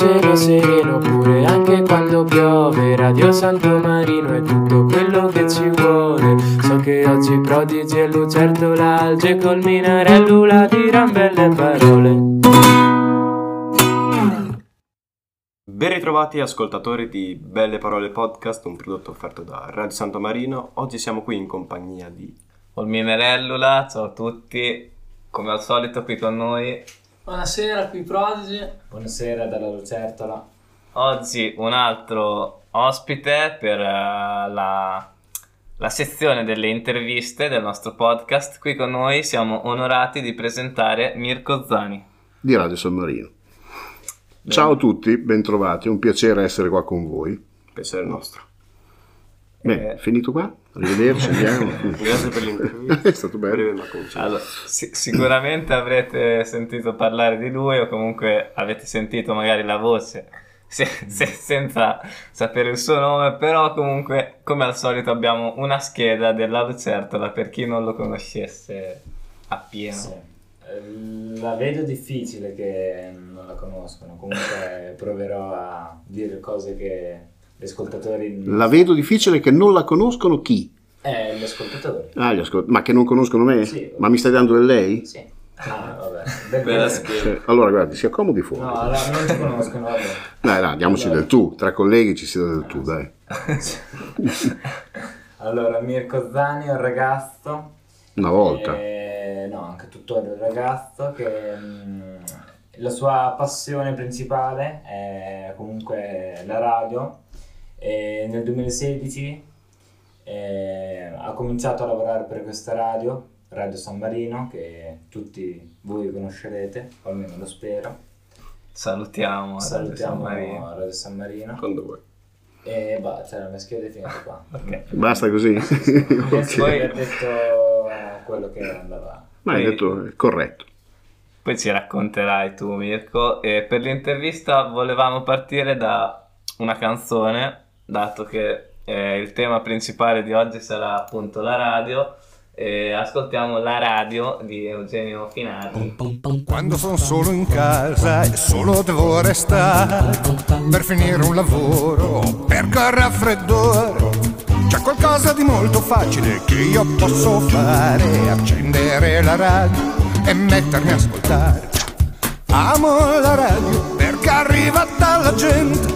cielo sereno, pure anche quando piove. Radio San Marino è tutto quello che ci vuole. So che oggi prodigi e lucertola, alge col minarellula diran belle parole. Ben ritrovati ascoltatori di Belle Parole Podcast, un prodotto offerto da Radio San Marino. Oggi siamo qui in compagnia di Olminerellula, ciao a tutti, come al solito qui con noi. Buonasera, qui Prodigy. Buonasera dalla Lucertola. Oggi un altro ospite per la sezione delle interviste del nostro podcast. Qui con noi siamo onorati di presentare Mirco Zani di Radio San Marino. Bene. Ciao a tutti, bentrovati, un piacere essere qua con voi. Piacere nostro. Bene, finito qua, arrivederci, andiamo. Grazie per l'intervista. È stato bello. Allora, sicuramente avrete sentito parlare di lui o comunque avete sentito magari la voce senza sapere il suo nome, però comunque come al solito abbiamo una scheda della Lucertola per chi non lo conoscesse appieno. Sì. La vedo difficile che non la conoscono, comunque proverò a dire cose che gli ascoltatori... La vedo difficile che non la conoscono chi? Gli ascoltatori. Ah, ma che non conoscono me? Sì. Ma mi stai dando del lei? Sì. Ah, vabbè. Allora, guardi, si accomodi fuori. No, allora, non ti conoscono, vabbè. Dai, diamoci allora. Del tu, tra colleghi ci si dà del tu, dai. Allora, Mirco Zani è un ragazzo... Una volta. No, anche tuttora il ragazzo che la sua passione principale è comunque la radio e nel 2016 ha cominciato a lavorare per questa radio, Radio San Marino, che tutti voi conoscerete, o almeno lo spero. Salutiamo Radio San Marino. Quando vuoi. E basta, la mia scheda è finita qua. Okay. Basta così? Okay. Poi ha detto quello che andava. Ma hai detto corretto. Poi ci racconterai tu, Mirco. E per l'intervista volevamo partire da una canzone, dato che il tema principale di oggi sarà appunto la radio. Ascoltiamo La radio di Eugenio Finardi. Quando sono solo in casa e solo devo restare per finire un lavoro, perché il raffreddore, c'è qualcosa di molto facile che io posso fare, accendere la radio e mettermi a ascoltare. Amo la radio perché arriva dalla gente,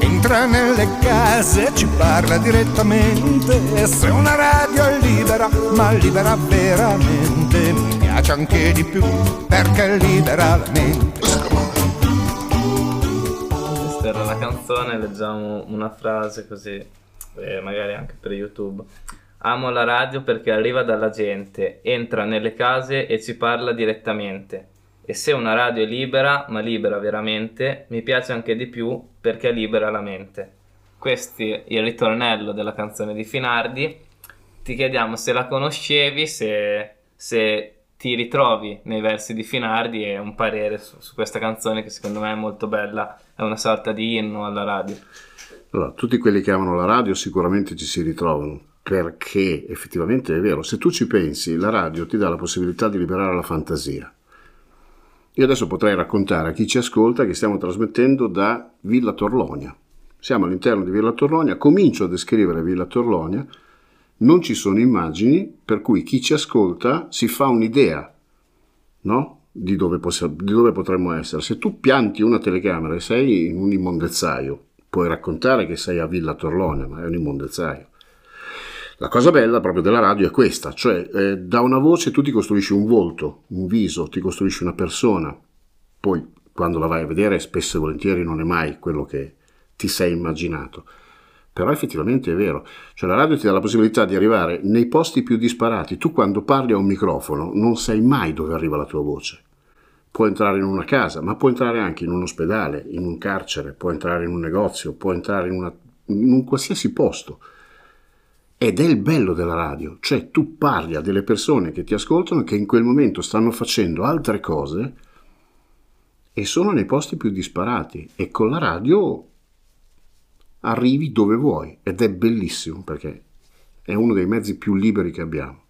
entra nelle case e ci parla direttamente. E se una radio è libera, ma libera veramente, mi piace anche di più perché libera la mente. Questa era la canzone, leggiamo una frase così, magari anche per YouTube. Amo la radio perché arriva dalla gente, entra nelle case e ci parla direttamente. E se una radio è libera, ma libera veramente, mi piace anche di più perché libera la mente. Questo è il ritornello della canzone di Finardi. Ti chiediamo se la conoscevi, se ti ritrovi nei versi di Finardi e un parere su questa canzone che secondo me è molto bella, è una sorta di inno alla radio. Allora, tutti quelli che amano la radio sicuramente ci si ritrovano. Perché effettivamente è vero, se tu ci pensi, la radio ti dà la possibilità di liberare la fantasia. Io adesso potrei raccontare a chi ci ascolta che stiamo trasmettendo da Villa Torlonia. Siamo all'interno di Villa Torlonia, comincio a descrivere Villa Torlonia, non ci sono immagini, per cui chi ci ascolta si fa un'idea, no? Di dove potremmo essere. Se tu pianti una telecamera e sei in un immondezzaio, puoi raccontare che sei a Villa Torlonia, ma è un immondezzaio. La cosa bella proprio della radio è questa, cioè da una voce tu ti costruisci un volto, un viso, ti costruisci una persona, poi quando la vai a vedere spesso e volentieri non è mai quello che ti sei immaginato, però effettivamente è vero, cioè la radio ti dà la possibilità di arrivare nei posti più disparati, tu quando parli a un microfono non sai mai dove arriva la tua voce, puoi entrare in una casa, ma puoi entrare anche in un ospedale, in un carcere, puoi entrare in un negozio, puoi entrare in un qualsiasi posto. Ed è il bello della radio, cioè tu parli a delle persone che ti ascoltano, che in quel momento stanno facendo altre cose e sono nei posti più disparati e con la radio arrivi dove vuoi ed è bellissimo perché è uno dei mezzi più liberi che abbiamo.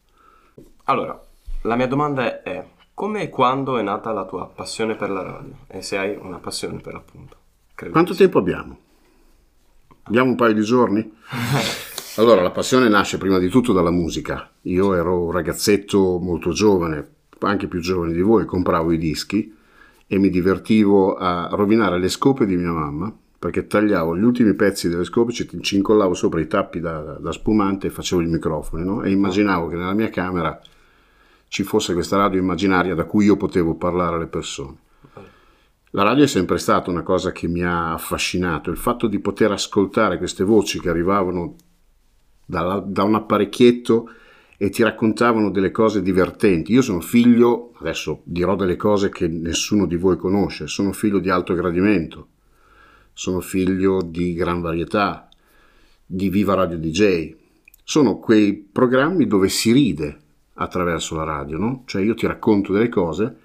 Allora, la mia domanda è: come e quando è nata la tua passione per la radio? E se hai una passione per l'appunto? Credo. Quanto tempo abbiamo? Abbiamo un paio di giorni? Allora, la passione nasce prima di tutto dalla musica. Io ero un ragazzetto molto giovane, anche più giovane di voi, compravo i dischi e mi divertivo a rovinare le scope di mia mamma, perché tagliavo gli ultimi pezzi delle scope, ci incollavo sopra i tappi da spumante e facevo il microfono, no? E immaginavo che nella mia camera ci fosse questa radio immaginaria da cui io potevo parlare alle persone. La radio è sempre stata una cosa che mi ha affascinato, il fatto di poter ascoltare queste voci che arrivavano da un apparecchietto e ti raccontavano delle cose divertenti. Io sono figlio, adesso dirò delle cose che nessuno di voi conosce, sono figlio di alto gradimento, sono figlio di Gran Varietà, di Viva Radio DJ, sono quei programmi dove si ride attraverso la radio, no? Cioè io ti racconto delle cose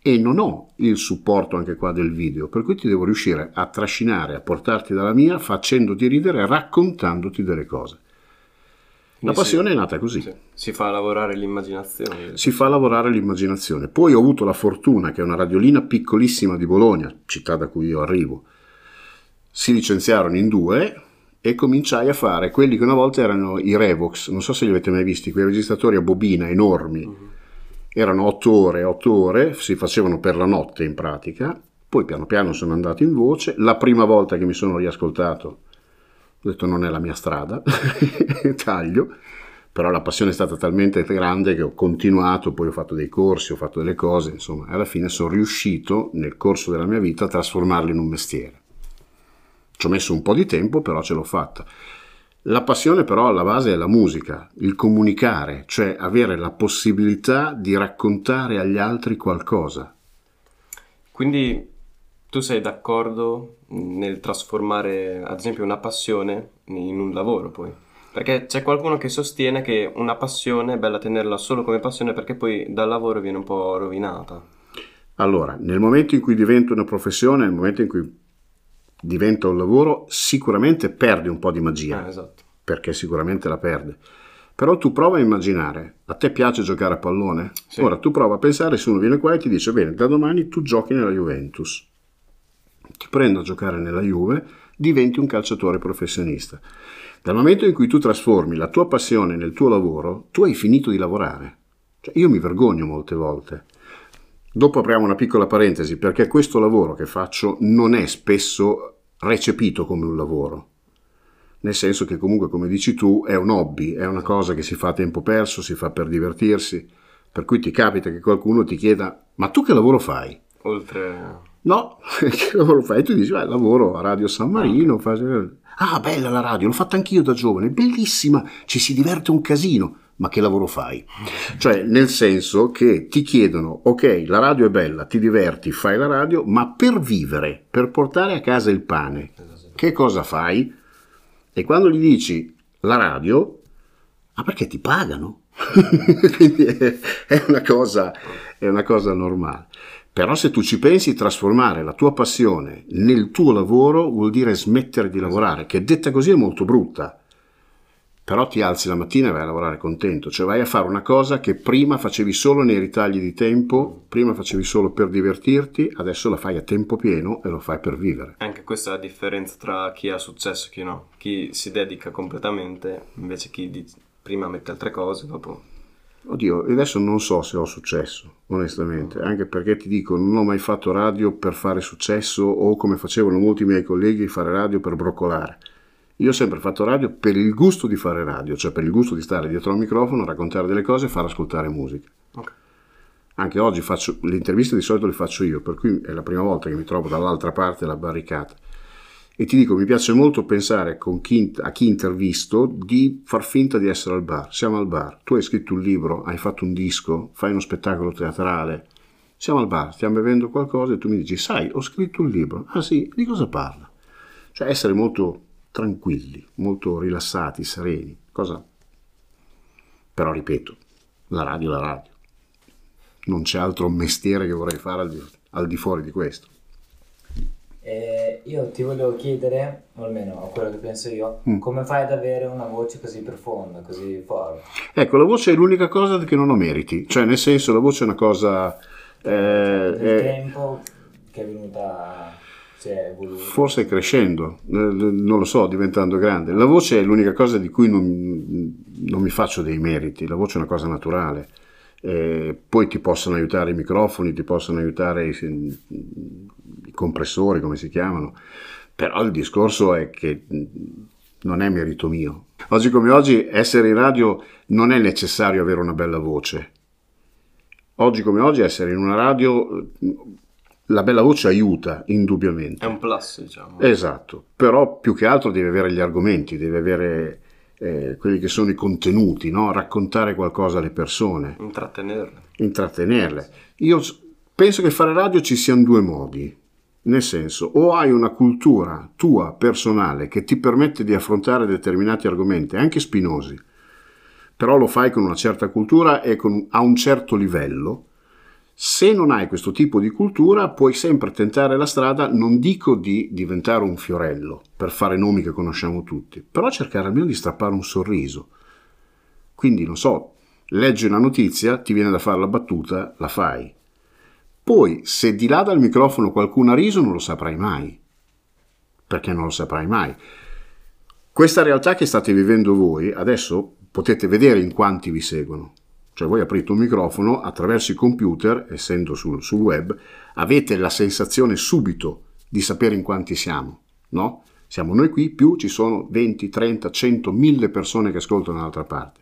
e non ho il supporto anche qua del video, per cui ti devo riuscire a trascinare, a portarti dalla mia, facendoti ridere, raccontandoti delle cose. La passione è nata così. Sì. Si fa lavorare l'immaginazione. Si fa lavorare l'immaginazione. Poi ho avuto la fortuna che una radiolina piccolissima di Bologna, città da cui io arrivo, si licenziarono in due e cominciai a fare quelli che una volta erano i Revox, non so se li avete mai visti, quei registratori a bobina enormi, erano 8 ore, si facevano per la notte in pratica, poi piano piano sono andato in voce, la prima volta che mi sono riascoltato ho detto non è la mia strada, taglio, però la passione è stata talmente grande che ho continuato, poi ho fatto dei corsi, ho fatto delle cose, insomma alla fine sono riuscito nel corso della mia vita a trasformarli in un mestiere. Ci ho messo un po' di tempo, però ce l'ho fatta. La passione però alla base è la musica, il comunicare, cioè avere la possibilità di raccontare agli altri qualcosa. Quindi tu sei d'accordo nel trasformare, ad esempio, una passione in un lavoro poi? Perché c'è qualcuno che sostiene che una passione è bella tenerla solo come passione perché poi dal lavoro viene un po' rovinata. Allora, nel momento in cui diventa una professione, nel momento in cui diventa un lavoro, sicuramente perde un po' di magia, esatto. Perché sicuramente la perde, però tu prova a immaginare, a te piace giocare a pallone? Sì. Ora tu prova a pensare se uno viene qua e ti dice bene, da domani tu giochi nella Juventus, ti prendo a giocare nella Juve, diventi un calciatore professionista. Dal momento in cui tu trasformi la tua passione nel tuo lavoro, tu hai finito di lavorare. Cioè, io mi vergogno molte volte. Dopo apriamo una piccola parentesi, perché questo lavoro che faccio non è spesso recepito come un lavoro, nel senso che comunque, come dici tu, è un hobby, è una cosa che si fa a tempo perso, si fa per divertirsi, per cui ti capita che qualcuno ti chieda ma tu che lavoro fai? Oltre... No, che lavoro fai? Tu dici lavoro a Radio San Marino, bella la radio, l'ho fatta anch'io da giovane, bellissima, ci si diverte un casino. Ma che lavoro fai? Cioè, nel senso che ti chiedono, ok, la radio è bella, ti diverti, fai la radio, ma per vivere, per portare a casa il pane, che cosa fai? E quando gli dici la radio, perché ti pagano? Quindi è una cosa normale. Però se tu ci pensi, trasformare la tua passione nel tuo lavoro vuol dire smettere di lavorare, che detta così è molto brutta. Però ti alzi la mattina e vai a lavorare contento, cioè vai a fare una cosa che prima facevi solo nei ritagli di tempo, prima facevi solo per divertirti, adesso la fai a tempo pieno e lo fai per vivere. Anche questa è la differenza tra chi ha successo e chi no, chi si dedica completamente, invece chi prima mette altre cose, dopo... Oddio, adesso non so se ho successo, onestamente, anche perché ti dico, non ho mai fatto radio per fare successo o come facevano molti miei colleghi fare radio per broccolare. Io ho sempre fatto radio per il gusto di fare radio, cioè per il gusto di stare dietro al microfono, raccontare delle cose e far ascoltare musica. Okay. Anche oggi faccio le interviste, di solito le faccio io, per cui è la prima volta che mi trovo dall'altra parte della barricata. E ti dico, mi piace molto pensare a chi intervisto di far finta di essere al bar. Siamo al bar, tu hai scritto un libro, hai fatto un disco, fai uno spettacolo teatrale. Siamo al bar, stiamo bevendo qualcosa e tu mi dici, sai, ho scritto un libro. Ah sì, di cosa parla? Cioè essere molto... tranquilli, molto rilassati, sereni, cosa? Però ripeto, la radio, non c'è altro mestiere che vorrei fare al di fuori di questo. Io ti volevo chiedere, o almeno quello che penso io, come fai ad avere una voce così profonda, così forte? Ecco, la voce è l'unica cosa che non ho meriti, cioè nel senso la voce è una cosa... del tempo che è venuta... forse crescendo, non lo so, diventando grande. La voce è l'unica cosa di cui non mi faccio dei meriti, la voce è una cosa naturale. Poi ti possono aiutare i microfoni, ti possono aiutare i compressori, come si chiamano, però il discorso è che non è merito mio. Oggi come oggi essere in radio non è necessario avere una bella voce. Oggi come oggi essere in una radio, la bella voce aiuta indubbiamente, è un plus, diciamo. Esatto, però più che altro devi avere gli argomenti, devi avere quelli che sono i contenuti, no? Raccontare qualcosa alle persone, intrattenerle. Io penso che fare radio ci siano due modi, nel senso, o hai una cultura tua personale che ti permette di affrontare determinati argomenti anche spinosi, però lo fai con una certa cultura e a un certo livello. Se non hai questo tipo di cultura puoi sempre tentare la strada, non dico di diventare un Fiorello per fare nomi che conosciamo tutti, però cercare almeno di strappare un sorriso. Quindi non so, leggi una notizia, ti viene da fare la battuta, la fai. Poi se di là dal microfono qualcuno ha riso non lo saprai mai, perché non lo saprai mai. Questa realtà che state vivendo voi adesso potete vedere in quanti vi seguono, cioè voi aprite un microfono attraverso i computer, essendo sul web, avete la sensazione subito di sapere in quanti siamo, no? Siamo noi qui, più ci sono 20, 30, 100, 1000 persone che ascoltano dall'altra parte.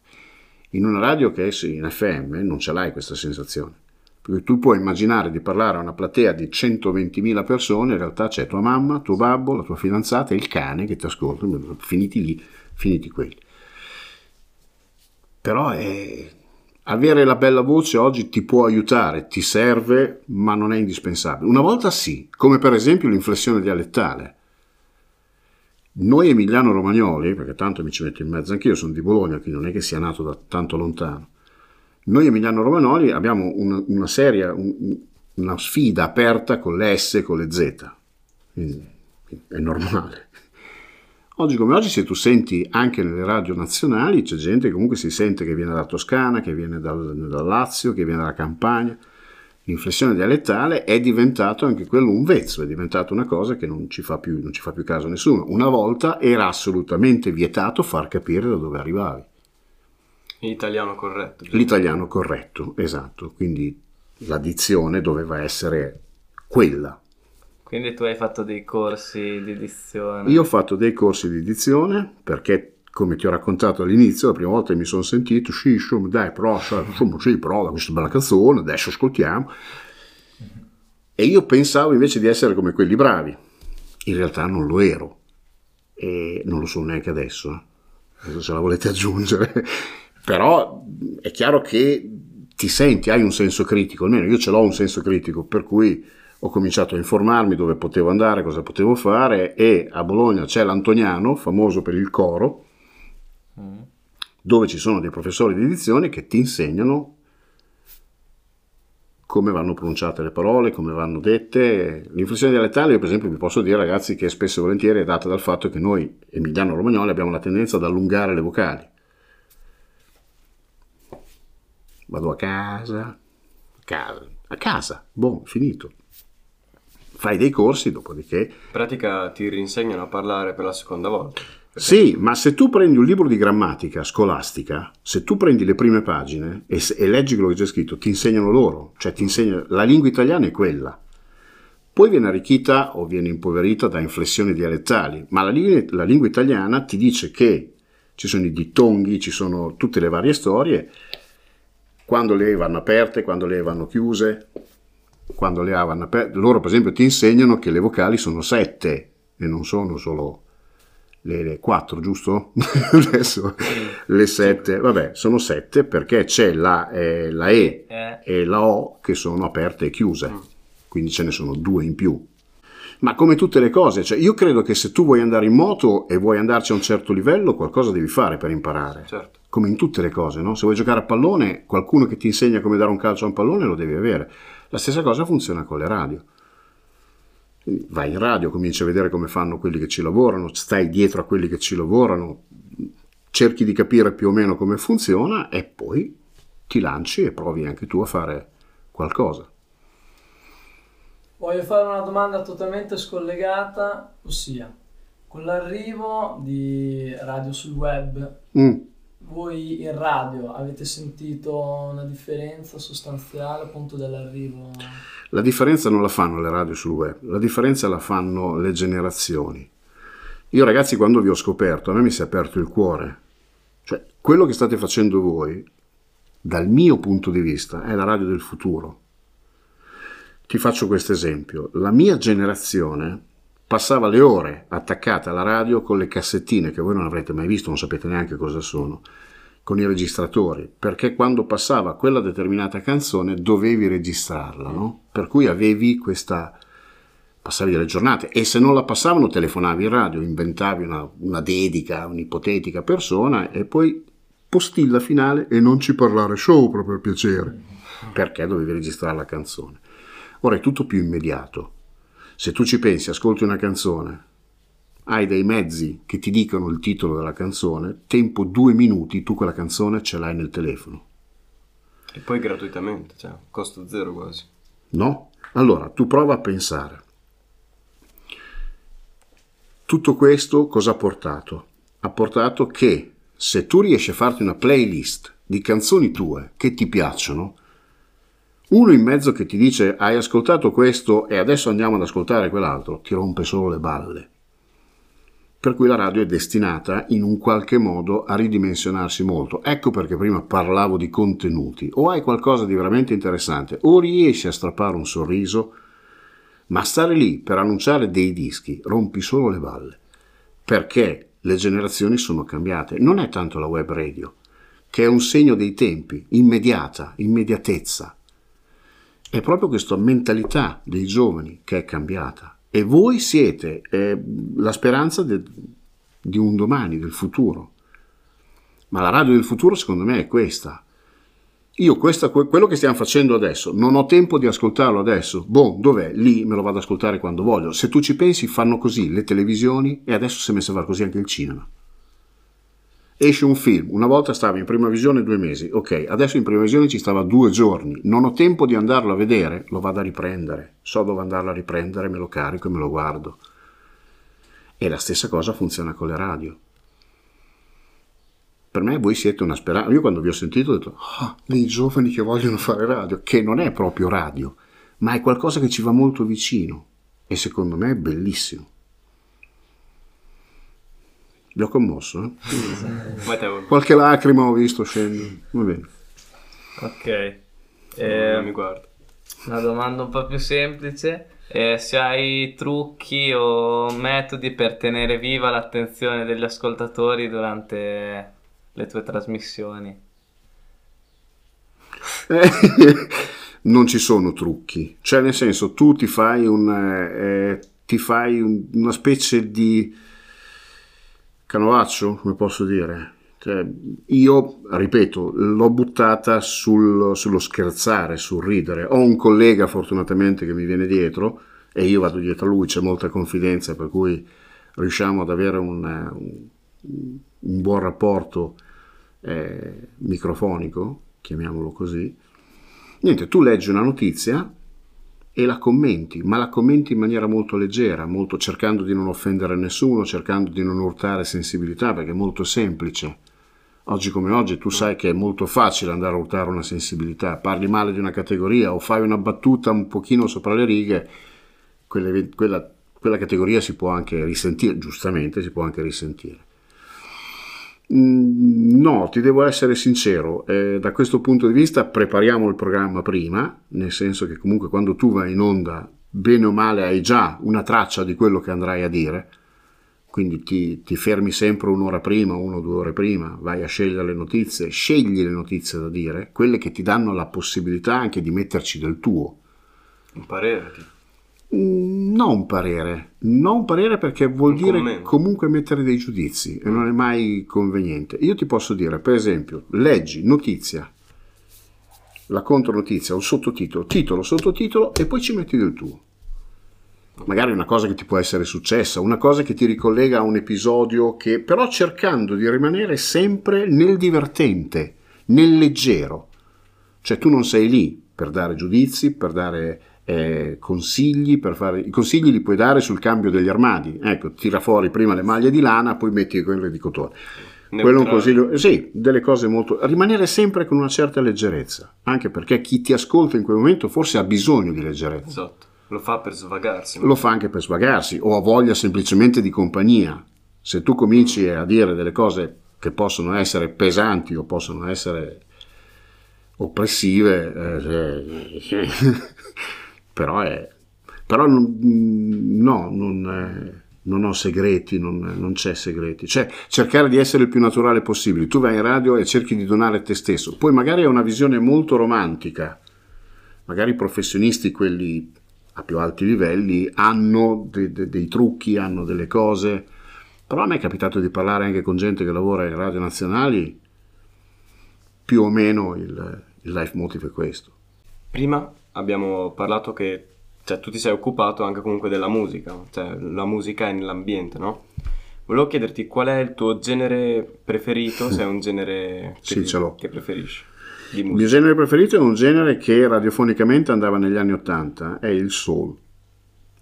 In una radio che è in FM non ce l'hai questa sensazione, perché tu puoi immaginare di parlare a una platea di 120.000 persone, in realtà c'è tua mamma, tuo babbo, la tua fidanzata e il cane che ti ascoltano, finiti lì, finiti quelli. Però avere la bella voce oggi ti può aiutare, ti serve, ma non è indispensabile. Una volta sì, come per esempio l'inflessione dialettale. Noi Emiliano Romagnoli, perché tanto mi ci metto in mezzo anch'io, sono di Bologna, quindi non è che sia nato da tanto lontano. Noi Emiliano Romagnoli abbiamo una sfida aperta con le S e con le Z. Quindi è normale. Oggi come oggi, se tu senti anche nelle radio nazionali, c'è gente che comunque si sente che viene dalla Toscana, che viene dal Lazio, che viene dalla Campania. L'inflessione dialettale è diventato anche quello un vezzo, è diventato una cosa che non ci fa più caso a nessuno. Una volta era assolutamente vietato far capire da dove arrivavi. L'italiano corretto. L'italiano corretto, esatto. Quindi la dizione doveva essere quella. Quindi tu hai fatto dei corsi di dizione? Io ho fatto dei corsi di dizione perché, come ti ho raccontato all'inizio, la prima volta mi sono sentito, dai, prova questa bella canzone, adesso ascoltiamo. E io pensavo invece di essere come quelli bravi. In realtà non lo ero. E non lo sono neanche adesso. Adesso se la volete aggiungere. Però è chiaro che ti senti, hai un senso critico, almeno io ce l'ho un senso critico, per cui ho cominciato a informarmi dove potevo andare, cosa potevo fare, e a Bologna c'è l'Antoniano, famoso per il coro, dove ci sono dei professori di dizione che ti insegnano come vanno pronunciate le parole, come vanno dette. L'inflessione dialettale, io per esempio vi posso dire, ragazzi, che spesso e volentieri è data dal fatto che noi, Emiliano Romagnoli, abbiamo la tendenza ad allungare le vocali. Vado a casa. A casa, boh, finito. Fai dei corsi, dopodiché in pratica ti rinsegnano a parlare per la seconda volta. Sì, ma se tu prendi un libro di grammatica scolastica, se tu prendi le prime pagine e leggi quello che c'è scritto, ti insegnano loro, cioè ti insegnano. La lingua italiana è quella. Poi viene arricchita o viene impoverita da inflessioni dialettali, ma la lingua italiana ti dice che ci sono i dittonghi, ci sono tutte le varie storie. Quando le vanno aperte, quando le vanno chiuse, quando le vanno aperte. Loro per esempio ti insegnano che le vocali sono 7 e non sono solo le 4, giusto? Adesso le 7, vabbè, sono 7 perché c'è la E e la O che sono aperte e chiuse, quindi ce ne sono 2 in più. Ma come tutte le cose, cioè io credo che se tu vuoi andare in moto e vuoi andarci a un certo livello, qualcosa devi fare per imparare. Certo. Come in tutte le cose, no? Se vuoi giocare a pallone, qualcuno che ti insegna come dare un calcio a un pallone lo devi avere. La stessa cosa funziona con le radio. Vai in radio, cominci a vedere come fanno quelli che ci lavorano, stai dietro a quelli che ci lavorano, cerchi di capire più o meno come funziona e poi ti lanci e provi anche tu a fare qualcosa. Voglio fare una domanda totalmente scollegata, ossia, con l'arrivo di radio sul web, voi in radio avete sentito una differenza sostanziale appunto dell'arrivo? La differenza non la fanno le radio sul web, la differenza la fanno le generazioni. Io ragazzi, quando vi ho scoperto, a me mi si è aperto il cuore. Cioè, quello che state facendo voi, dal mio punto di vista, è la radio del futuro. Ti faccio questo esempio. La mia generazione passava le ore attaccata alla radio con le cassettine, che voi non avrete mai visto, non sapete neanche cosa sono, con i registratori, perché quando passava quella determinata canzone dovevi registrarla, no? Per cui avevi questa... passavi delle giornate, e se non la passavano telefonavi in radio, inventavi una dedica, un'ipotetica persona, e poi postilla finale e non ci parlare sopra per piacere, perché dovevi registrare la canzone. Ora è tutto più immediato. Se tu ci pensi, ascolti una canzone, hai dei mezzi che ti dicono il titolo della canzone, tempo 2 minuti tu quella canzone ce l'hai nel telefono. E poi gratuitamente, cioè costo zero quasi. No? Allora, tu prova a pensare. Tutto questo cosa ha portato? Ha portato che se tu riesci a farti una playlist di canzoni tue che ti piacciono, uno in mezzo che ti dice hai ascoltato questo e adesso andiamo ad ascoltare quell'altro, ti rompe solo le balle. Per cui la radio è destinata in un qualche modo a ridimensionarsi molto. Ecco perché prima parlavo di contenuti. O hai qualcosa di veramente interessante, o riesci a strappare un sorriso, ma stare lì per annunciare dei dischi rompi solo le balle, perché le generazioni sono cambiate. Non è tanto la web radio, che è un segno dei tempi, immediatezza. È proprio questa mentalità dei giovani che è cambiata, e voi siete la speranza di un domani, del futuro. Ma la radio del futuro secondo me è questa. Io quello che stiamo facendo adesso, non ho tempo di ascoltarlo adesso, dov'è? Lì me lo vado ad ascoltare quando voglio. Se tu ci pensi, fanno così le televisioni, e adesso si è messo a fare così anche il cinema. Esce un film, una volta stava in prima visione 2 mesi, ok, adesso in prima visione ci stava 2 giorni, non ho tempo di andarlo a vedere, lo vado a riprendere, so dove andarlo a riprendere, me lo carico e me lo guardo. E la stessa cosa funziona con le radio. Per me voi siete una speranza. Io quando vi ho sentito ho detto, dei giovani che vogliono fare radio, che non è proprio radio, ma è qualcosa che ci va molto vicino, e secondo me è bellissimo. Vi ho commosso, eh? Qualche lacrima ho visto scendere. Va bene. Ok. Mi guardo. Una domanda un po' più semplice. Se hai trucchi o metodi per tenere viva l'attenzione degli ascoltatori durante... le tue trasmissioni. Non ci sono trucchi, cioè nel senso tu ti fai una specie di canovaccio, come posso dire, cioè, io ripeto, l'ho buttata sullo scherzare, sul ridere. Ho un collega fortunatamente che mi viene dietro e io vado dietro a lui, c'è molta confidenza, per cui riusciamo ad avere un buon rapporto microfonico, chiamiamolo così. Niente, tu leggi una notizia e la commenti, ma la commenti in maniera molto leggera, molto, cercando di non offendere nessuno, cercando di non urtare sensibilità, perché è molto semplice. Oggi come oggi tu sai che è molto facile andare a urtare una sensibilità, parli male di una categoria o fai una battuta un pochino sopra le righe, quella categoria si può anche risentire, giustamente si può anche risentire. No, ti devo essere sincero, da questo punto di vista prepariamo il programma prima, nel senso che comunque quando tu vai in onda bene o male hai già una traccia di quello che andrai a dire, quindi ti fermi sempre un'ora prima, 1 o 2 ore prima, vai a scegliere le notizie, scegli le notizie da dire, quelle che ti danno la possibilità anche di metterci del tuo. Un parere? Non un parere perché vuol dire comunque mettere dei giudizi e non è mai conveniente. Io ti posso dire, per esempio, leggi notizia, la contronotizia, un sottotitolo, titolo, sottotitolo, e poi ci metti del tuo, magari una cosa che ti può essere successa, una cosa che ti ricollega a un episodio, che però cercando di rimanere sempre nel divertente, nel leggero. Cioè tu non sei lì per dare giudizi, per dare consigli per fare. I consigli li puoi dare sul cambio degli armadi, ecco, tira fuori prima le maglie di lana, poi metti quelle di cotone. Quello è un consiglio, sì, delle cose molto, rimanere sempre con una certa leggerezza, anche perché chi ti ascolta in quel momento forse ha bisogno di leggerezza. Esatto. Lo fa per svagarsi. Lo fa anche per svagarsi, o ha voglia semplicemente di compagnia. Se tu cominci a dire delle cose che possono essere pesanti o possono essere oppressive, però no, non ho segreti, non c'è segreti. Cioè, cercare di essere il più naturale possibile. Tu vai in radio e cerchi di donare te stesso. Poi magari hai una visione molto romantica. Magari i professionisti, quelli a più alti livelli, hanno dei trucchi, hanno delle cose. Però a me è capitato di parlare anche con gente che lavora in radio nazionali, più o meno il life motive è questo. Prima abbiamo parlato che, cioè, tu ti sei occupato anche comunque della musica, cioè la musica è nell'ambiente, no? Volevo chiederti qual è il tuo genere preferito, se è un genere che, sì, ce l'ho, che preferisci. Il mio genere preferito è un genere che radiofonicamente andava negli anni '80, è il soul.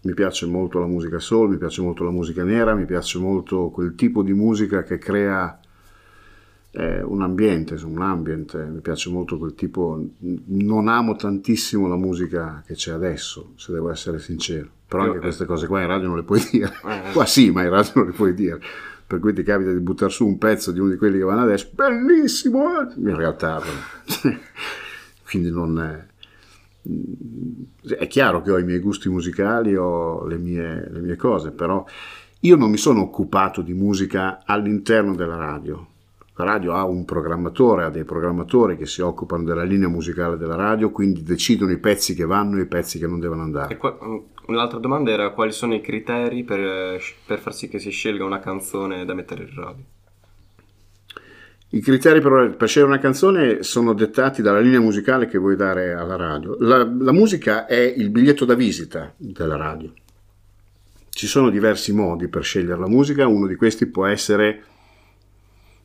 Mi piace molto la musica soul, mi piace molto la musica nera, mi piace molto quel tipo di musica che crea un ambiente, un ambient. Mi piace molto quel tipo. Non amo tantissimo la musica che c'è adesso, se devo essere sincero. Però anche queste cose qua in radio non le puoi dire. Qua sì, ma in radio non le puoi dire. Per cui ti capita di buttare su un pezzo di uno di quelli che vanno adesso, bellissimo, in realtà quindi non è chiaro che ho i miei gusti musicali, ho le mie cose, però io non mi sono occupato di musica all'interno della radio. La radio ha un programmatore, ha dei programmatori che si occupano della linea musicale della radio, quindi decidono i pezzi che vanno e i pezzi che non devono andare. E un'altra domanda era quali sono i criteri per far sì che si scelga una canzone da mettere in radio? I criteri per scegliere una canzone sono dettati dalla linea musicale che vuoi dare alla radio. La musica è il biglietto da visita della radio. Ci sono diversi modi per scegliere la musica, uno di questi può essere...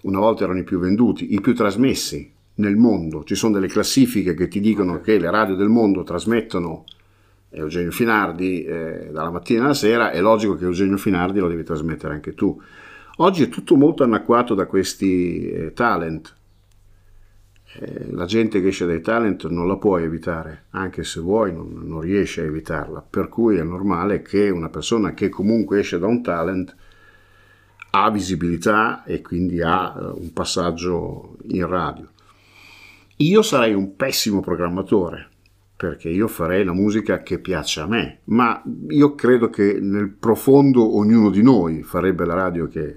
Una volta erano i più venduti, i più trasmessi nel mondo. Ci sono delle classifiche che ti dicono che le radio del mondo trasmettono Eugenio Finardi dalla mattina alla sera, è logico che Eugenio Finardi lo devi trasmettere anche tu. Oggi è tutto molto anacquato da questi talent. La gente che esce dai talent non la puoi evitare, anche se vuoi non riesci a evitarla. Per cui è normale che una persona che comunque esce da un talent ha visibilità e quindi ha un passaggio in radio. Io sarei un pessimo programmatore, perché io farei la musica che piace a me, ma io credo che nel profondo ognuno di noi farebbe la radio che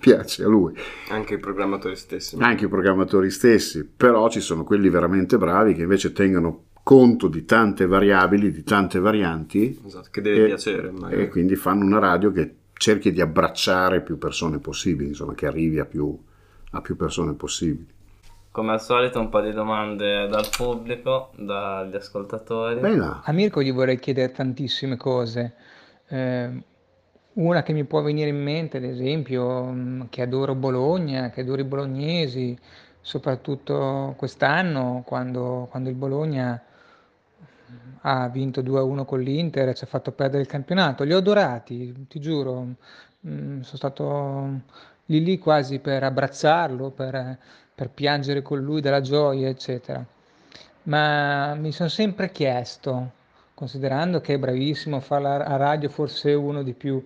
piace a lui. Anche i programmatori stessi. Anche i programmatori stessi, però ci sono quelli veramente bravi che invece tengono conto di tante variabili, di tante varianti. Esatto, che deve piacere. Magari. E quindi fanno una radio che cerchi di abbracciare più persone possibili, insomma, che arrivi a più persone possibili. Come al solito un po' di domande dal pubblico, dagli ascoltatori. Bella. A Mirco gli vorrei chiedere tantissime cose. Una che mi può venire in mente, ad esempio, che adoro Bologna, che adoro i bolognesi, soprattutto quest'anno, quando il Bologna ha vinto 2-1 con l'Inter e ci ha fatto perdere il campionato. Li ho adorati, ti giuro, sono stato lì quasi per abbracciarlo, per piangere con lui dalla gioia, eccetera. Ma mi sono sempre chiesto, considerando che è bravissimo a fare la radio, forse uno dei più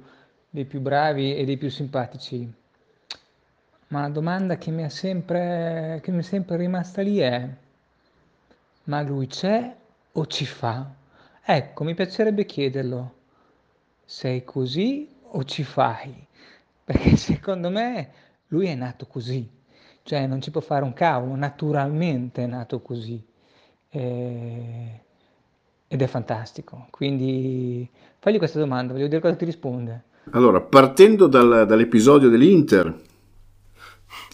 bravi e dei più simpatici, ma la domanda che mi è sempre rimasta lì è: ma lui c'è o ci fa? Ecco, mi piacerebbe chiederlo: sei così o ci fai? Perché secondo me lui è nato così, cioè non ci può fare un cavolo, naturalmente è nato così, ed è fantastico. Quindi fagli questa domanda, voglio vedere cosa ti risponde. Allora, partendo dall'episodio dell'Inter,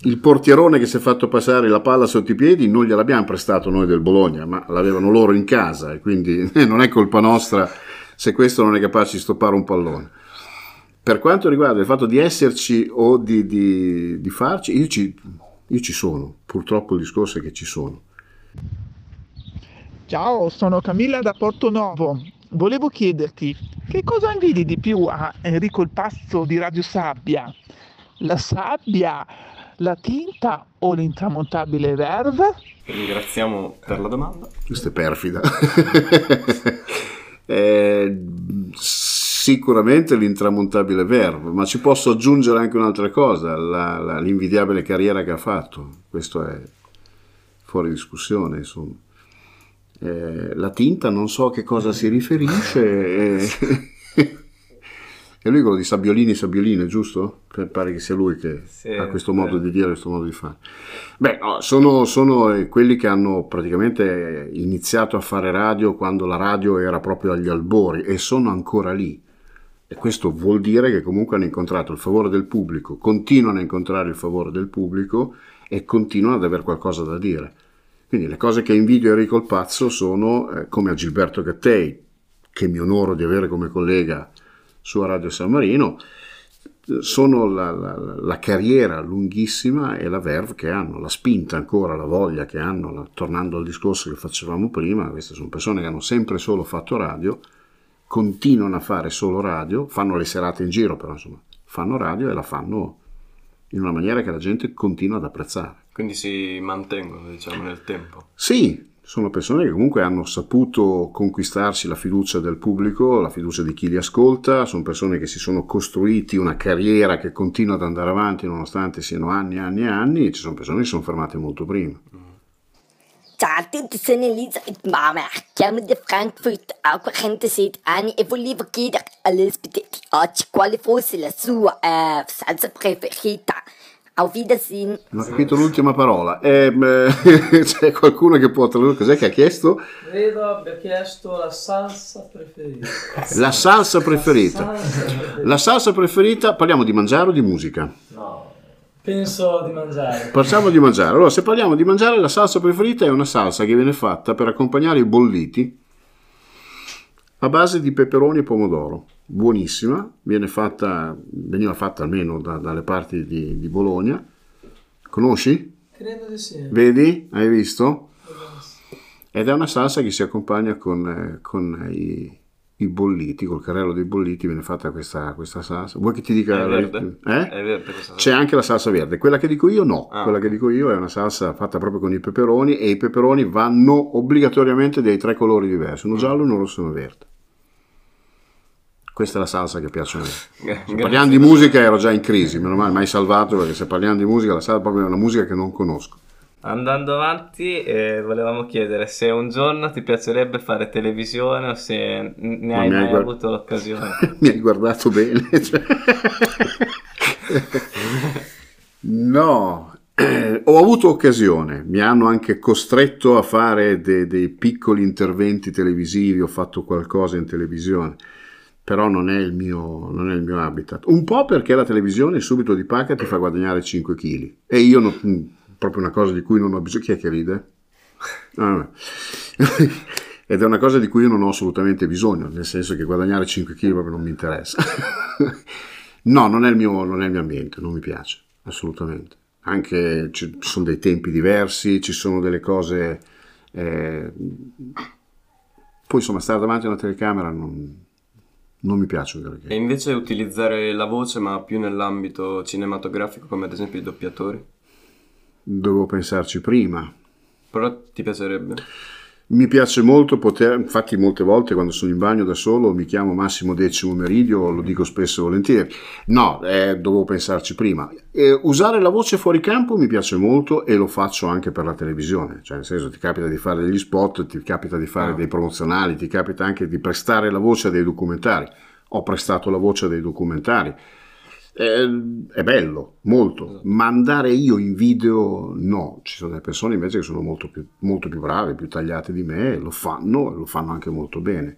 il portierone che si è fatto passare la palla sotto i piedi non gliel'abbiamo prestato noi del Bologna, ma l'avevano loro in casa, e quindi non è colpa nostra se questo non è capace di stoppare un pallone. Per quanto riguarda il fatto di esserci o di farci, io ci sono, purtroppo il discorso è che ci sono. Ciao, sono Camilla da Portonovo. Volevo chiederti che cosa invidi di più a Enrico il Pazzo di Radio Sabbia? La sabbia, la tinta o l'intramontabile verve? Ringraziamo per la domanda. Questa è perfida. Sicuramente l'intramontabile verve, ma ci posso aggiungere anche un'altra cosa, l'invidiabile carriera che ha fatto. Questo è fuori discussione, insomma. La tinta non so a che cosa si riferisce, è lui quello di Sabbiolini, giusto? Pare che sia lui che sì, ha questo modo di dire, questo modo di fare. Beh, no, sono quelli che hanno praticamente iniziato a fare radio quando la radio era proprio agli albori e sono ancora lì, e questo vuol dire che comunque hanno incontrato il favore del pubblico, continuano a incontrare il favore del pubblico e continuano ad avere qualcosa da dire. Quindi le cose che invidio a Enrico il Pazzo sono, come a Gilberto Gattei, che mi onoro di avere come collega su Radio San Marino, sono la carriera lunghissima e la verve che hanno, la spinta ancora, la voglia che hanno. Tornando al discorso che facevamo prima, queste sono persone che hanno sempre solo fatto radio, continuano a fare solo radio, fanno le serate in giro, però insomma fanno radio e la fanno in una maniera che la gente continua ad apprezzare. Quindi si mantengono, diciamo, nel tempo. Sì, sono persone che comunque hanno saputo conquistarsi la fiducia del pubblico, la fiducia di chi li ascolta, sono persone che si sono costruiti una carriera che continua ad andare avanti nonostante siano anni e anni e anni, e ci sono persone che si sono fermate molto prima. Ciao a tutti, sono Elisa e mamma, chiamo da Frankfurt, ho 47 anni e volevo chiedere all'ospite di oggi quale fosse la sua salsa preferita. Auf Wiedersehen. Non ho capito l'ultima parola. C'è qualcuno che può tradurre? Cos'è che ha chiesto? Credo abbia chiesto la salsa preferita. La salsa preferita. La salsa preferita. Parliamo di mangiare o di musica? No, penso di mangiare. Parliamo di mangiare. Allora, se parliamo di mangiare, la salsa preferita è una salsa che viene fatta per accompagnare i bolliti a base di peperoni e pomodoro. Buonissima, veniva fatta almeno dalle parti di Bologna. Conosci? Credo di sì. Vedi? Hai visto? Ed è una salsa che si accompagna con i bolliti, col carrello dei bolliti viene fatta questa salsa. Vuoi che ti dica? È verde? È verde questa salsa. C'è anche la salsa verde. Quella che dico io no. Ah. Quella che dico io è una salsa fatta proprio con i peperoni, e i peperoni vanno obbligatoriamente dei tre colori diversi, uno giallo, uno rosso e uno verde. Questa è la salsa che piace a me. Se parliamo di musica ero già in crisi, meno male, mai salvato, perché se parliamo di musica la salsa proprio è una musica che non conosco. Andando avanti, volevamo chiedere se un giorno ti piacerebbe fare televisione o se ne hai mai avuto l'occasione. Mi hai guardato bene. Cioè... No, ho avuto occasione, mi hanno anche costretto a fare dei piccoli interventi televisivi, ho fatto qualcosa in televisione. Però non è il mio habitat. Un po' perché la televisione subito di pacca ti fa guadagnare 5 kg. E io proprio una cosa di cui non ho bisogno. Chi è che ride? Ah, ed è una cosa di cui io non ho assolutamente bisogno, nel senso che guadagnare 5 kg proprio non mi interessa. No, non è il mio ambiente, non mi piace, assolutamente. Anche ci sono dei tempi diversi, ci sono delle cose... Poi insomma stare davanti a una telecamera non mi piace. E invece utilizzare la voce, ma più nell'ambito cinematografico, come ad esempio i doppiatori? Dovevo pensarci prima. Però ti piacerebbe? Mi piace molto poter, infatti molte volte quando sono in bagno da solo mi chiamo Massimo Decimo Meridio, lo dico spesso e volentieri. No, dovevo pensarci prima. Usare la voce fuori campo mi piace molto e lo faccio anche per la televisione, cioè nel senso ti capita di fare degli spot, ti capita di fare dei promozionali, ti capita anche di prestare la voce a dei documentari. Ho prestato la voce a dei documentari. È bello, molto, ma andare io in video no, ci sono delle persone invece che sono molto più brave, più tagliate di me, lo fanno anche molto bene.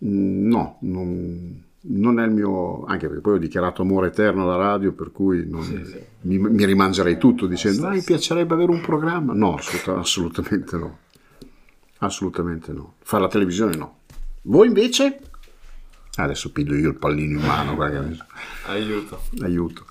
No, non è il mio, anche perché poi ho dichiarato amore eterno alla radio, per cui sì. Mi rimangerei tutto dicendo mi piacerebbe avere un programma. No, assolutamente no, fare la televisione no. Voi invece? Adesso piglio io il pallino in mano. Aiuto.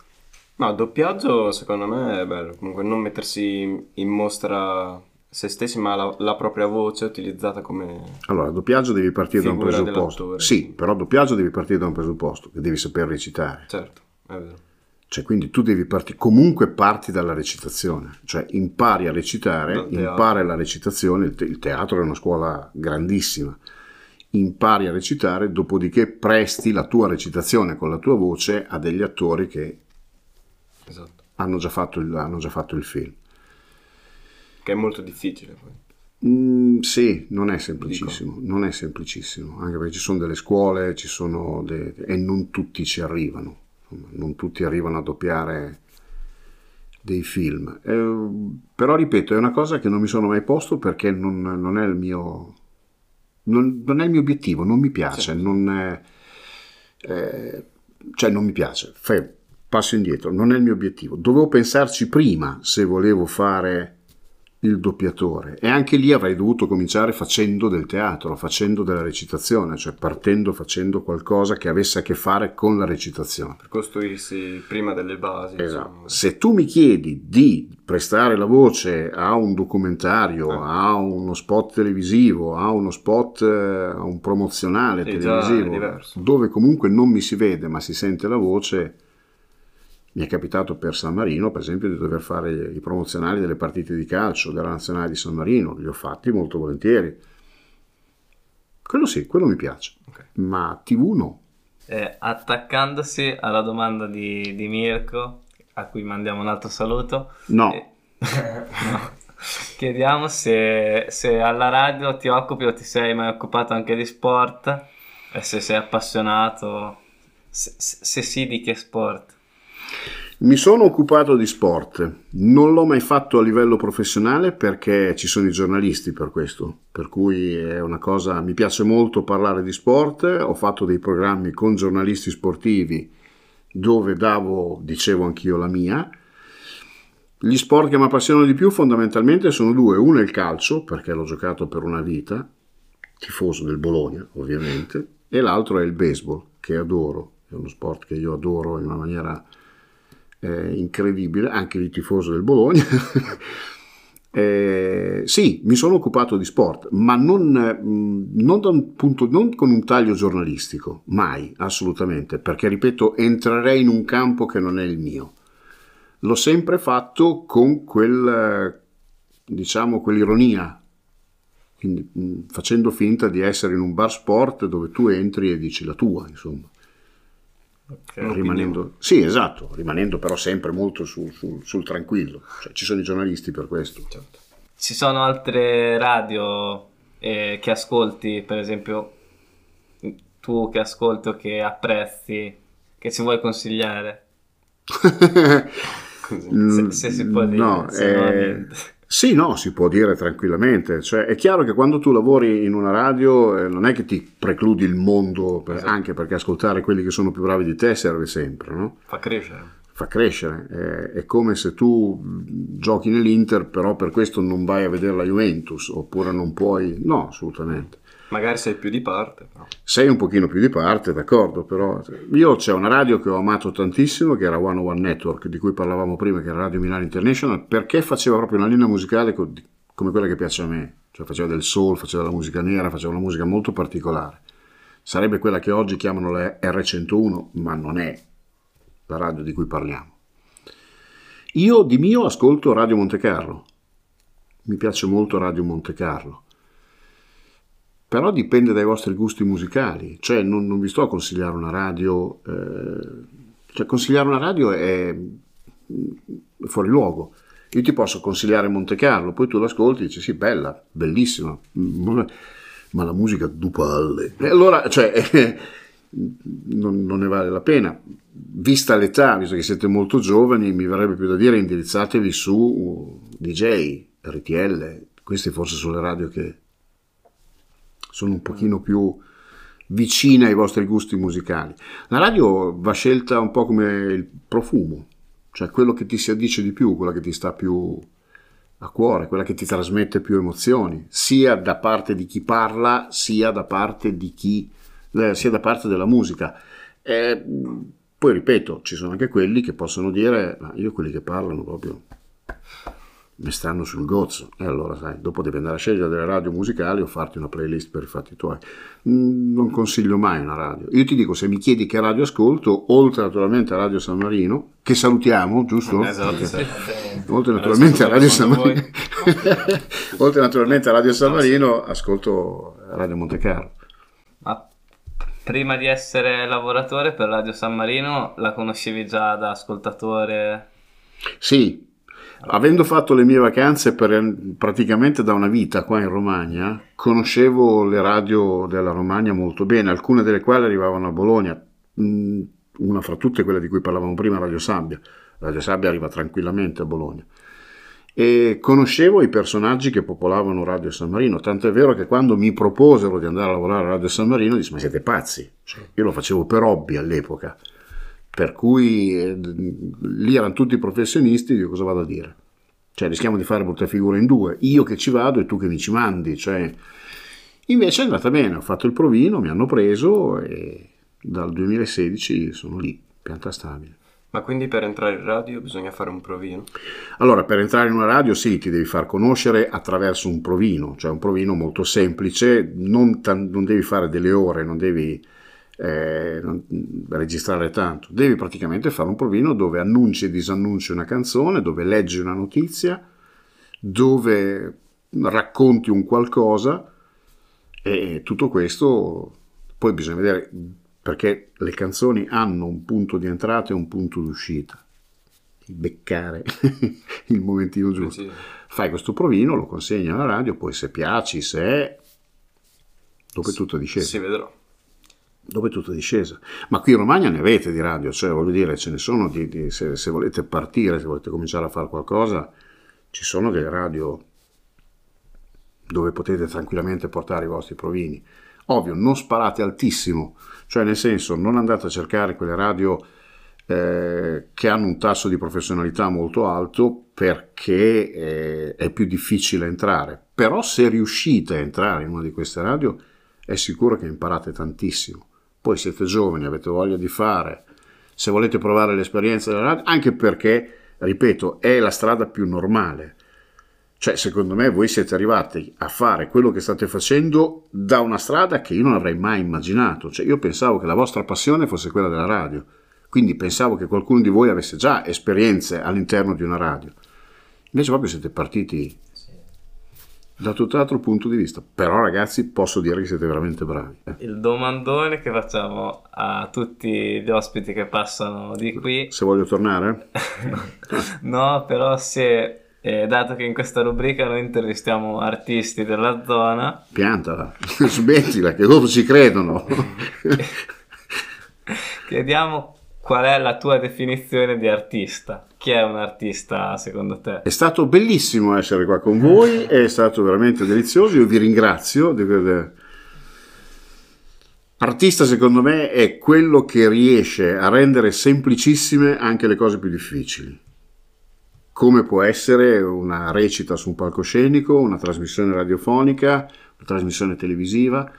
No, doppiaggio secondo me è bello. Comunque non mettersi in mostra se stessi, ma la propria voce utilizzata come... Allora, doppiaggio devi partire da un presupposto. Sì, però doppiaggio devi partire da un presupposto, che devi saper recitare. Certo, è vero. Cioè, quindi tu devi parti dalla recitazione, cioè impari a recitare, impari la recitazione, il teatro è una scuola grandissima, impari a recitare, dopodiché presti la tua recitazione con la tua voce a degli attori che esatto. hanno già fatto il film. Che è molto difficile. Poi. Sì, non è semplicissimo, anche perché ci sono delle scuole, e non tutti ci arrivano. Non tutti arrivano a doppiare dei film, però ripeto, è una cosa che non mi sono mai posto, perché non è il mio obiettivo, non mi piace, certo. Non mi piace. Passo indietro, non è il mio obiettivo. Dovevo pensarci prima se volevo fare il doppiatore, e anche lì avrei dovuto cominciare facendo del teatro, facendo della recitazione, cioè facendo qualcosa che avesse a che fare con la recitazione, per costruirsi prima delle basi. Esatto. Insomma. Se tu mi chiedi di prestare la voce a un documentario, a uno spot televisivo, a un promozionale televisivo, dove comunque non mi si vede ma si sente la voce. Mi è capitato per San Marino, per esempio, di dover fare i promozionali delle partite di calcio della nazionale di San Marino, li ho fatti molto volentieri. Quello sì, quello mi piace, okay. Ma TV no. Attaccandosi alla domanda di Mirco, a cui mandiamo un altro saluto. No. No. Chiediamo se alla radio ti occupi o ti sei mai occupato anche di sport, e se sei appassionato, se sì, di che sport? Mi sono occupato di sport, non l'ho mai fatto a livello professionale perché ci sono i giornalisti per questo, per cui è una cosa, mi piace molto parlare di sport, ho fatto dei programmi con giornalisti sportivi dove dicevo anch'io la mia. Gli sport che mi appassionano di più fondamentalmente sono due, uno è il calcio, perché l'ho giocato per una vita, tifoso del Bologna ovviamente, e l'altro è il baseball, che adoro, è uno sport che io adoro in una maniera incredibile, anche di tifoso del Bologna. Sì, mi sono occupato di sport, ma non con un taglio giornalistico, mai, assolutamente, perché ripeto, entrerei in un campo che non è il mio. L'ho sempre fatto con quell'ironia, quindi facendo finta di essere in un bar sport dove tu entri e dici la tua, insomma. Rimanendo però sempre molto sul tranquillo, cioè, ci sono i giornalisti per questo. Certo. Ci sono altre radio che ascolti, per esempio tu che ascolti o che apprezzi, che ci vuoi consigliare? se si può dire, no, sì, no, si può dire tranquillamente, cioè è chiaro che quando tu lavori in una radio non è che ti precludi il mondo, esatto. Anche perché ascoltare quelli che sono più bravi di te serve sempre, no? Fa crescere, è come se tu giochi nell'Inter però per questo non vai a vedere la Juventus, oppure non puoi, no, assolutamente. Magari sei più di parte, però. Sei un pochino più di parte, d'accordo, però io c'è una radio che ho amato tantissimo, che era 101 Network, di cui parlavamo prima, che era Radio Milano International, perché faceva proprio una linea musicale come quella che piace a me, cioè faceva del soul, faceva della musica nera, faceva una musica molto particolare. Sarebbe quella che oggi chiamano la R101, ma non è la radio di cui parliamo. Io di mio ascolto Radio Monte Carlo, mi piace molto Radio Monte Carlo. Però dipende dai vostri gusti musicali, cioè non vi sto a consigliare una radio, cioè consigliare una radio è fuori luogo. Io ti posso consigliare Monte Carlo, poi tu l'ascolti e dici sì, bella, bellissima, ma la musica du palle. E allora, cioè, non ne vale la pena. Vista l'età, visto che siete molto giovani, mi verrebbe più da dire indirizzatevi su DJ, RTL, queste forse sono le radio che sono un pochino più vicine ai vostri gusti musicali. La radio va scelta un po' come il profumo, cioè quello che ti si addice di più, quella che ti sta più a cuore, quella che ti trasmette più emozioni, sia da parte di chi parla, sia da parte della musica. Poi ripeto, ci sono anche quelli che possono dire, ma io quelli che parlano proprio mi stanno sul gozzo, e allora sai, dopo devi andare a scegliere delle radio musicali o farti una playlist per i fatti tuoi. Non consiglio mai una radio. Io ti dico, se mi chiedi che radio ascolto, oltre naturalmente a Radio San Marino, che salutiamo, giusto? Esatto, sì. Oltre naturalmente a Radio San Marino, oltre naturalmente a Radio San Marino, ascolto Radio Monte Carlo. Ma prima di essere lavoratore per Radio San Marino la conoscevi già da ascoltatore? Sì. Avendo fatto le mie vacanze praticamente da una vita qua in Romagna, conoscevo le radio della Romagna molto bene, alcune delle quali arrivavano a Bologna, una fra tutte quella di cui parlavamo prima, Radio Sabbia. Radio Sabbia arriva tranquillamente a Bologna. E conoscevo i personaggi che popolavano Radio San Marino, tanto è vero che quando mi proposero di andare a lavorare a Radio San Marino dissi: ma siete pazzi? Io lo facevo per hobby all'epoca. Per cui lì erano tutti professionisti, io cosa vado a dire? Cioè rischiamo di fare brutta figura in due, io che ci vado e tu che mi ci mandi. Cioè. Invece è andata bene, ho fatto il provino, mi hanno preso e dal 2016 sono lì, pianta stabile. Ma quindi per entrare in radio bisogna fare un provino? Allora, per entrare in una radio sì, ti devi far conoscere attraverso un provino, cioè un provino molto semplice, non devi fare delle ore, non devi... registrare tanto, devi praticamente fare un provino dove annunci e disannunci una canzone, dove leggi una notizia, dove racconti un qualcosa, e tutto questo poi bisogna vedere, perché le canzoni hanno un punto di entrata e un punto di uscita, beccare il momentino giusto. Sì. Fai questo provino, lo consegni alla radio, poi se piaci, se dopo è tutto disceso, si vedrà. Dove è tutta discesa, ma qui in Romagna ne avete di radio, cioè voglio dire, ce ne sono se volete partire, se volete cominciare a fare qualcosa, ci sono delle radio dove potete tranquillamente portare i vostri provini. Ovvio, non sparate altissimo, cioè nel senso, non andate a cercare quelle radio che hanno un tasso di professionalità molto alto, perché è più difficile entrare, però se riuscite a entrare in una di queste radio è sicuro che imparate tantissimo. Poi siete giovani, avete voglia di fare, se volete provare l'esperienza della radio, anche perché, ripeto, è la strada più normale. Cioè, secondo me, voi siete arrivati a fare quello che state facendo da una strada che io non avrei mai immaginato. Cioè, io pensavo che la vostra passione fosse quella della radio, quindi pensavo che qualcuno di voi avesse già esperienze all'interno di una radio. Invece proprio siete partiti da tutt'altro punto di vista, però ragazzi posso dire che siete veramente bravi. Il domandone che facciamo a tutti gli ospiti che passano di qui, se voglio tornare? No, però se dato che in questa rubrica noi intervistiamo artisti della zona, piantala, smettila che dopo ci credono. Chiediamo qual è la tua definizione di artista. Chi è un artista secondo te? È stato bellissimo essere qua con voi, è stato veramente delizioso, io vi ringrazio. Artista secondo me è quello che riesce a rendere semplicissime anche le cose più difficili, come può essere una recita su un palcoscenico, una trasmissione radiofonica, una trasmissione televisiva.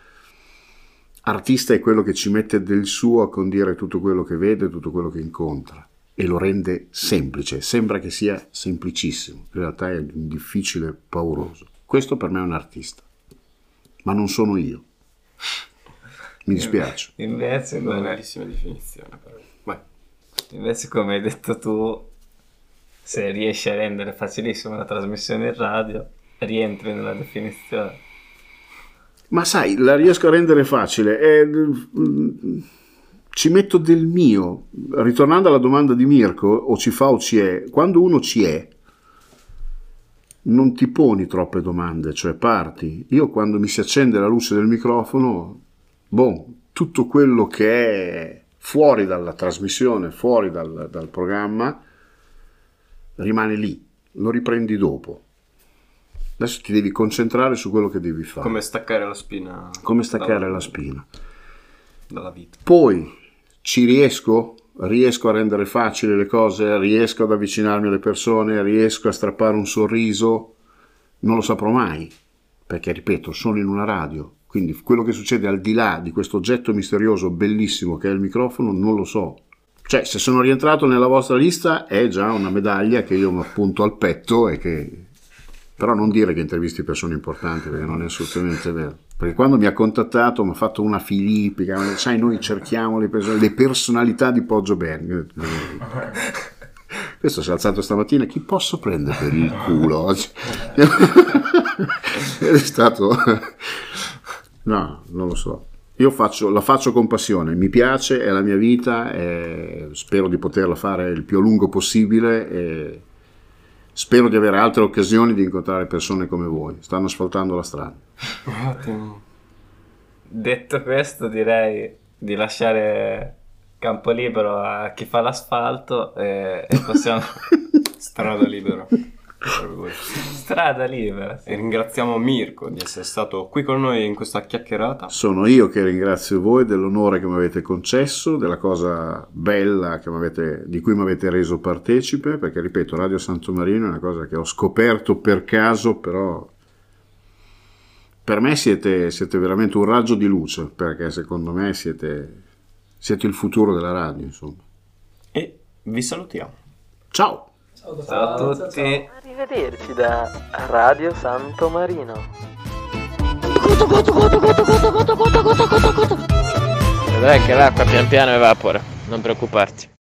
Artista è quello che ci mette del suo a condire tutto quello che vede, tutto quello che incontra, e lo rende semplice, sembra che sia semplicissimo, in realtà è difficile, pauroso. Questo per me è un artista, ma non sono io, mi dispiace. Invece non è una bellissima definizione, però. Vai. Invece come hai detto tu, se riesci a rendere facilissima la trasmissione in radio, rientri nella definizione. Ma sai, la riesco a rendere facile, ci metto del mio. Ritornando alla domanda di Mirco, o ci fa o ci è, quando uno ci è non ti poni troppe domande, cioè parti. Io quando mi si accende la luce del microfono, tutto quello che è fuori dalla trasmissione, fuori dal programma, rimane lì, lo riprendi dopo. Adesso ti devi concentrare su quello che devi fare. Come staccare la spina. Come staccare la spina dalla vita. Poi ci riesco a rendere facili le cose, riesco ad avvicinarmi alle persone, riesco a strappare un sorriso, non lo saprò mai, perché ripeto, sono in una radio, quindi quello che succede al di là di questo oggetto misterioso bellissimo che è il microfono non lo so. Cioè, se sono rientrato nella vostra lista è già una medaglia che io mi appunto al petto e che Però non dire che intervisti persone importanti, perché non è assolutamente vero. Perché quando mi ha contattato mi ha fatto una filippica, sai, noi cerchiamo le personalità di Poggio Berni. Questo si è alzato stamattina, chi posso prendere per il culo oggi? Ed è stato... No, non lo so. Io la faccio con passione, mi piace, è la mia vita, spero di poterla fare il più a lungo possibile e spero di avere altre occasioni di incontrare persone come voi. Stanno asfaltando la strada. Ottimo. Detto questo, direi di lasciare campo libero a chi fa l'asfalto e possiamo... Strada libera. Strada libera, sì. E ringraziamo Mirco di essere stato qui con noi in questa chiacchierata. Sono io che ringrazio voi dell'onore che mi avete concesso, della cosa bella che di cui mi avete reso partecipe, perché ripeto, Radio Santo Marino è una cosa che ho scoperto per caso, però per me siete veramente un raggio di luce, perché secondo me siete il futuro della radio, insomma. E vi salutiamo. Ciao. Ciao a tutti. Ciao. Arrivederci da Radio Santo Marino. Vedrai che l'acqua pian piano evapora, non preoccuparti.